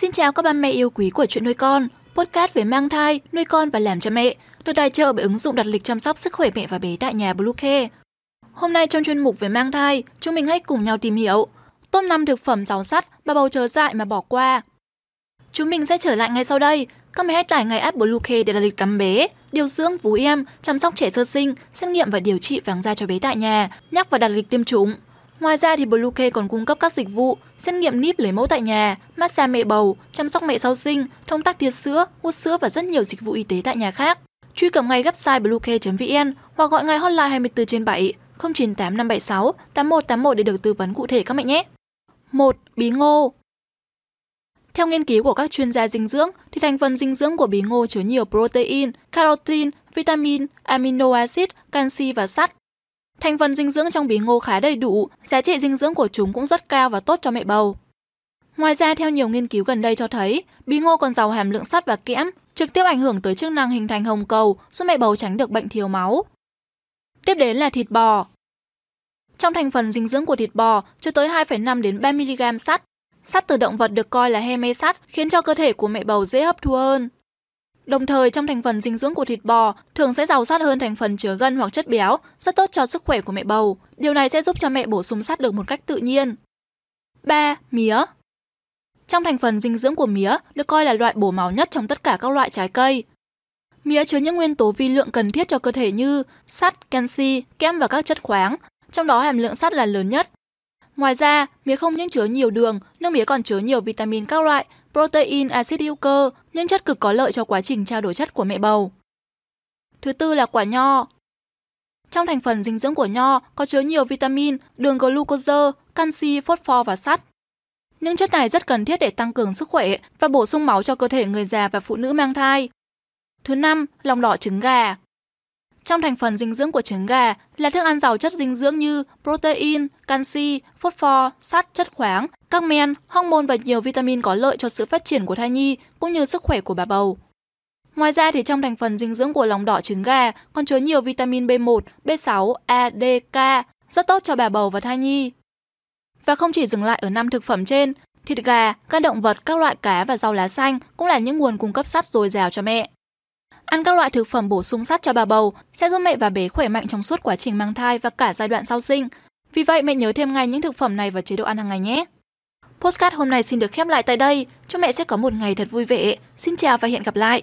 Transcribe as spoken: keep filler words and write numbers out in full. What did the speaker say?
Xin chào các ba mẹ yêu quý của Chuyện Nuôi Con, podcast về mang thai, nuôi con và làm cha mẹ, được tài trợ bởi ứng dụng đặt lịch chăm sóc sức khỏe mẹ và bé tại nhà BlueCare. Hôm nay trong chuyên mục về mang thai, chúng mình hãy cùng nhau tìm hiểu top năm thực phẩm giàu sắt bà bầu chờ dại mà bỏ qua. Chúng mình sẽ trở lại ngay sau đây. Các mẹ hãy tải ngay app BlueKey để đặt lịch tắm bé, điều dưỡng vú em, chăm sóc trẻ sơ sinh, xét nghiệm và điều trị vàng da cho bé tại nhà, nhắc và đặt lịch tiêm chủng. Ngoài ra thì BlueKey còn cung cấp các dịch vụ xét nghiệm níp lấy mẫu tại nhà, massage mẹ bầu, chăm sóc mẹ sau sinh, thông tắc tia sữa, hút sữa và rất nhiều dịch vụ y tế tại nhà khác. Truy cập ngay website bluekey chấm vn hoặc gọi ngay hotline hai mươi bốn trên bảy không chín tám năm bảy sáu tám một tám một để được tư vấn cụ thể các mẹ nhé. một. Bí ngô. Theo nghiên cứu của các chuyên gia dinh dưỡng, thì thành phần dinh dưỡng của bí ngô chứa nhiều protein, carotin, vitamin, amino acid, canxi và sắt. Thành phần dinh dưỡng trong bí ngô khá đầy đủ, giá trị dinh dưỡng của chúng cũng rất cao và tốt cho mẹ bầu. Ngoài ra, theo nhiều nghiên cứu gần đây cho thấy, bí ngô còn giàu hàm lượng sắt và kẽm, trực tiếp ảnh hưởng tới chức năng hình thành hồng cầu, giúp mẹ bầu tránh được bệnh thiếu máu. Tiếp đến là thịt bò. Trong thành phần dinh dưỡng của thịt bò chứa tới hai phẩy năm đến ba mi-li-gam sắt. Sắt từ động vật được coi là heme sắt, khiến cho cơ thể của mẹ bầu dễ hấp thu hơn. Đồng thời, trong thành phần dinh dưỡng của thịt bò thường sẽ giàu sắt hơn thành phần chứa gân hoặc chất béo, rất tốt cho sức khỏe của mẹ bầu. Điều này sẽ giúp cho mẹ bổ sung sắt được một cách tự nhiên. ba. Mía. Trong thành phần dinh dưỡng của mía được coi là loại bổ máu nhất trong tất cả các loại trái cây. Mía chứa những nguyên tố vi lượng cần thiết cho cơ thể như sắt, canxi, kẽm và các chất khoáng, trong đó hàm lượng sắt là lớn nhất. Ngoài ra, mía không những chứa nhiều đường, nước mía còn chứa nhiều vitamin các loại, protein, axit hữu cơ, những chất cực có lợi cho quá trình trao đổi chất của mẹ bầu. Thứ tư là quả nho. Trong thành phần dinh dưỡng của nho có chứa nhiều vitamin, đường glucose, canxi, phosphor và sắt. Những chất này rất cần thiết để tăng cường sức khỏe và bổ sung máu cho cơ thể người già và phụ nữ mang thai. Thứ năm, lòng đỏ trứng gà. Trong thành phần dinh dưỡng của trứng gà là thức ăn giàu chất dinh dưỡng như protein, canxi, phosphor, sắt, chất khoáng, các men, hormone và nhiều vitamin có lợi cho sự phát triển của thai nhi cũng như sức khỏe của bà bầu. Ngoài ra thì trong thành phần dinh dưỡng của lòng đỏ trứng gà còn chứa nhiều vitamin bê một, bê sáu, a, đê, ca, rất tốt cho bà bầu và thai nhi. Và không chỉ dừng lại ở năm thực phẩm trên, thịt gà, các động vật, các loại cá và rau lá xanh cũng là những nguồn cung cấp sắt dồi dào cho mẹ. Ăn các loại thực phẩm bổ sung sắt cho bà bầu sẽ giúp mẹ và bé khỏe mạnh trong suốt quá trình mang thai và cả giai đoạn sau sinh. Vì vậy, mẹ nhớ thêm ngay những thực phẩm này vào chế độ ăn hàng ngày nhé. Podcast hôm nay xin được khép lại tại đây. Chúc mẹ sẽ có một ngày thật vui vẻ. Xin chào và hẹn gặp lại.